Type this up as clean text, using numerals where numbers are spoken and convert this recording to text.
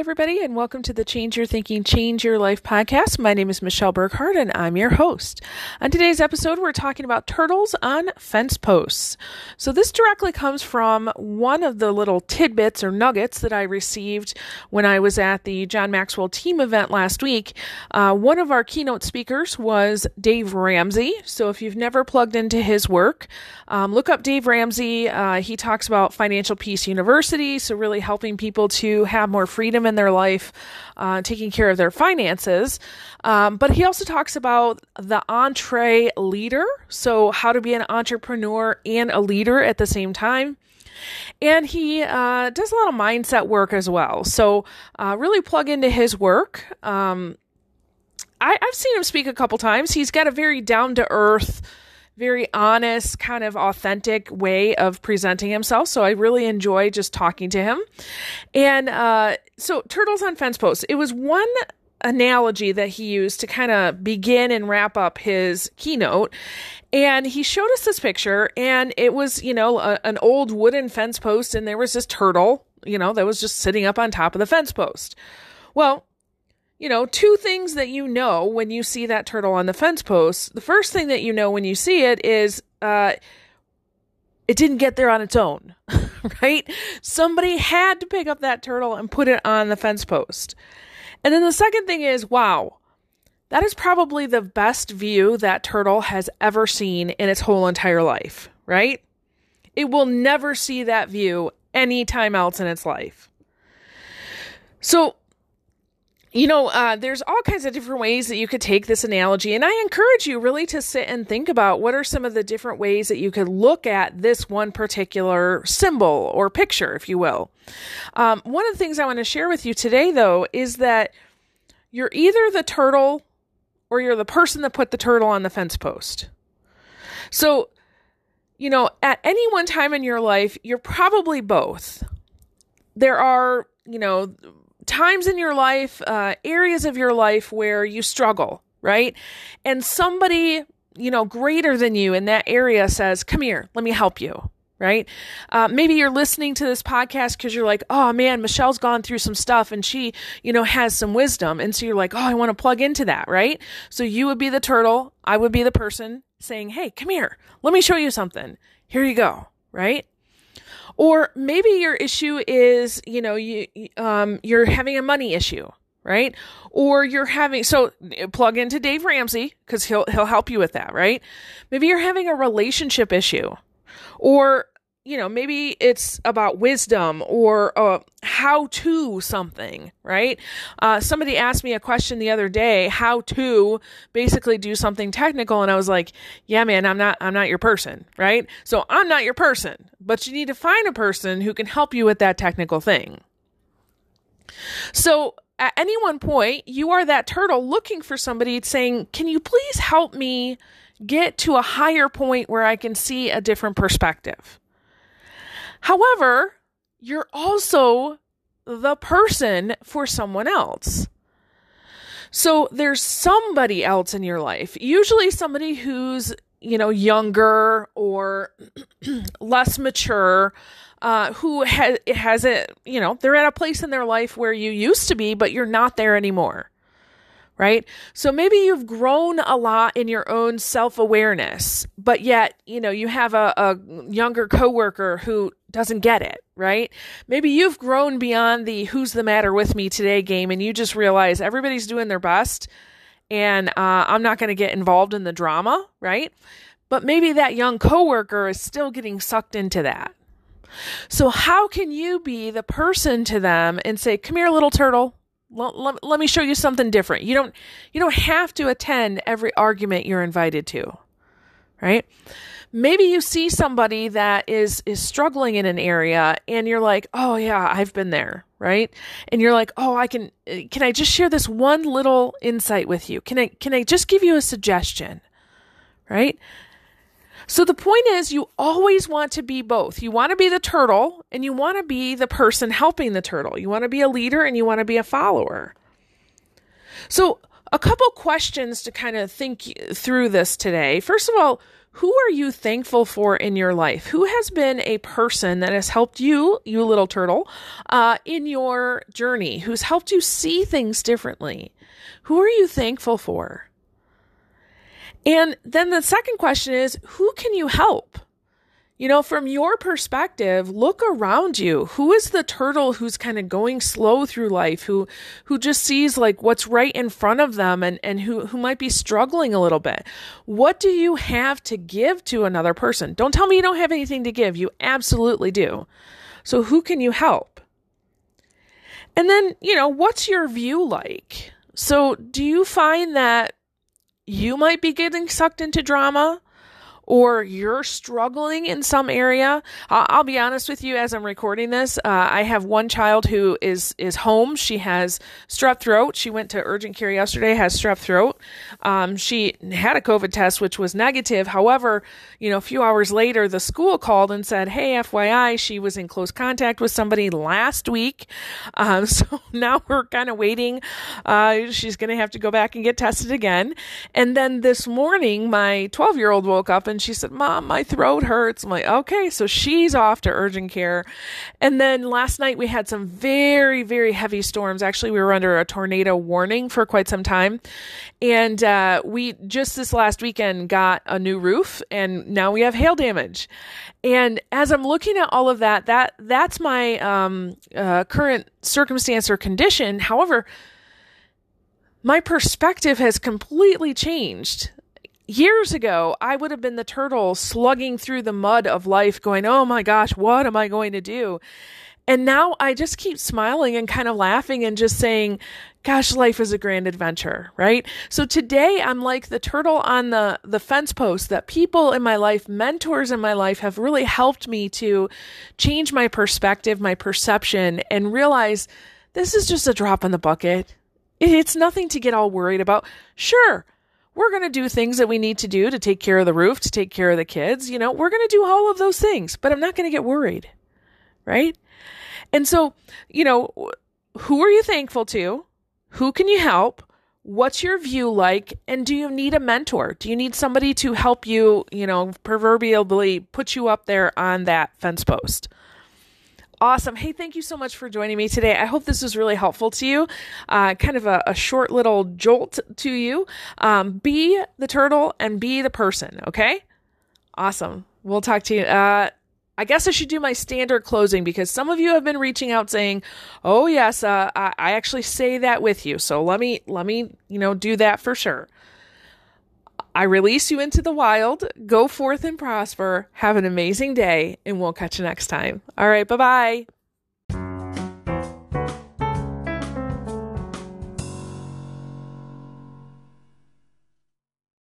everybody, and welcome to the Change Your Thinking, Change Your Life podcast. My name is Michelle Burkhardt, and I'm your host. On today's episode, we're talking about turtles on fence posts. So this directly comes from one of the little tidbits or nuggets that I received when I was at the John Maxwell team event last week. One of our keynote speakers was Dave Ramsey. So if you've never plugged into his work, look up Dave Ramsey. He talks about Financial Peace University, so really helping people to have more freedom in their life, taking care of their finances. But he also talks about the entree leader, so how to be an entrepreneur and a leader at the same time. And he does a lot of mindset work as well. So really plug into his work. I've seen him speak a couple times. He's got a very down-to-earth, very honest, kind of authentic way of presenting himself. So I really enjoy just talking to him. And so turtles on fence posts. It was one analogy that he used to kind of begin and wrap up his keynote. And he showed us this picture, and it was, you know, an old wooden fence post, and there was this turtle, you know, that was just sitting up on top of the fence post. Well, you know, two things that you know when you see that turtle on the fence post. The first thing that you know when you see it is it didn't get there on its own, right? Somebody had to pick up that turtle and put it on the fence post. And then the second thing is, wow, that is probably the best view that turtle has ever seen in its whole entire life, right? It will never see that view anytime else in its life. So, you know, there's all kinds of different ways that you could take this analogy, and I encourage you really to sit and think about what are some of the different ways that you could look at this one particular symbol or picture, if you will. One of the things I want to share with you today, though, is that you're either the turtle or you're the person that put the turtle on the fence post. So, you know, at any one time in your life, you're probably both. There are, you know, times in your life, areas of your life where you struggle, right? And somebody, you know, greater than you in that area says, come here, let me help you, right? Maybe you're listening to this podcast because you're like, oh man, Michelle's gone through some stuff and she, you know, has some wisdom. And so you're like, oh, I want to plug into that, right? So you would be the turtle. I would be the person saying, hey, come here, let me show you something. Here you go, right? Or maybe your issue is, you know, you're having a money issue, right? Or you're having, so plug into Dave Ramsey because he'll help you with that, right? Maybe you're having a relationship issue, or, you know, maybe it's about wisdom or how to something, right? Somebody asked me a question the other day, how to basically do something technical. And I was like, yeah, man, I'm not your person, right? So I'm not your person, but you need to find a person who can help you with that technical thing. So at any one point, you are that turtle looking for somebody saying, can you please help me get to a higher point where I can see a different perspective? However, you're also the person for someone else. So there's somebody else in your life, usually somebody who's, you know, younger or less mature, who has a, you know, they're at a place in their life where you used to be, but you're not there anymore, right? So maybe you've grown a lot in your own self-awareness, but yet, you know, you have a younger coworker who doesn't get it, right? Maybe you've grown beyond the who's the matter with me today game, and you just realize everybody's doing their best and I'm not going to get involved in the drama, right? But maybe that young coworker is still getting sucked into that. So how can you be the person to them and say, come here, little turtle, let me show you something different. You don't have to attend every argument you're invited to, right? Maybe you see somebody that is struggling in an area and you're like, oh yeah, I've been there, right? And you're like, oh, can I just share this one little insight with you? Can I just give you a suggestion, right? So the point is, you always want to be both. You want to be the turtle and you want to be the person helping the turtle. You want to be a leader and you want to be a follower. So a couple questions to kind of think through this today. First of all, Who are you thankful for in your life? Who has been a person that has helped you, you little turtle, in your journey, who's helped you see things differently? Who are you thankful for? And then the second question is, who can you help? You know, from your perspective, look around you. Who is the turtle who's kind of going slow through life, who just sees like what's right in front of them and who might be struggling a little bit? What do you have to give to another person? Don't tell me you don't have anything to give. You absolutely do. So who can you help? And then, you know, what's your view like? So do you find that you might be getting sucked into drama? Or you're struggling in some area? I'll be honest with you, as I'm recording this, I have one child who is home. She has strep throat. She went to urgent care yesterday, has strep throat. She had a COVID test, which was negative. However, you know, a few hours later, the school called and said, hey, FYI, she was in close contact with somebody last week. So now we're kind of waiting. She's going to have to go back and get tested again. And then this morning, my 12-year-old woke up and she said, Mom, my throat hurts. I'm like, okay, so she's off to urgent care. And then last night we had some very, very heavy storms. Actually, we were under a tornado warning for quite some time. And we just this last weekend got a new roof and now we have hail damage. And as I'm looking at all of that, that's my current circumstance or condition. However, my perspective has completely changed. Years ago, I would have been the turtle slugging through the mud of life going, oh my gosh, what am I going to do? And now I just keep smiling and kind of laughing and just saying, gosh, life is a grand adventure, right? So today I'm like the turtle on the fence post that people in my life, mentors in my life have really helped me to change my perspective, my perception, and realize this is just a drop in the bucket. It's nothing to get all worried about. Sure. We're going to do things that we need to do to take care of the roof, to take care of the kids. You know, we're going to do all of those things, but I'm not going to get worried, right? And so, you know, who are you thankful to? Who can you help? What's your view like? And do you need a mentor? Do you need somebody to help you, you know, proverbially put you up there on that fence post? Awesome. Hey, thank you so much for joining me today. I hope this was really helpful to you. Kind of a short little jolt to you. Be the turtle and be the person. Okay. Awesome. We'll talk to you. I guess I should do my standard closing because some of you have been reaching out saying, oh yes, I actually say that with you. So let me, you know, do that for sure. I release you into the wild. Go forth and prosper. Have an amazing day, and we'll catch you next time. All right, bye-bye.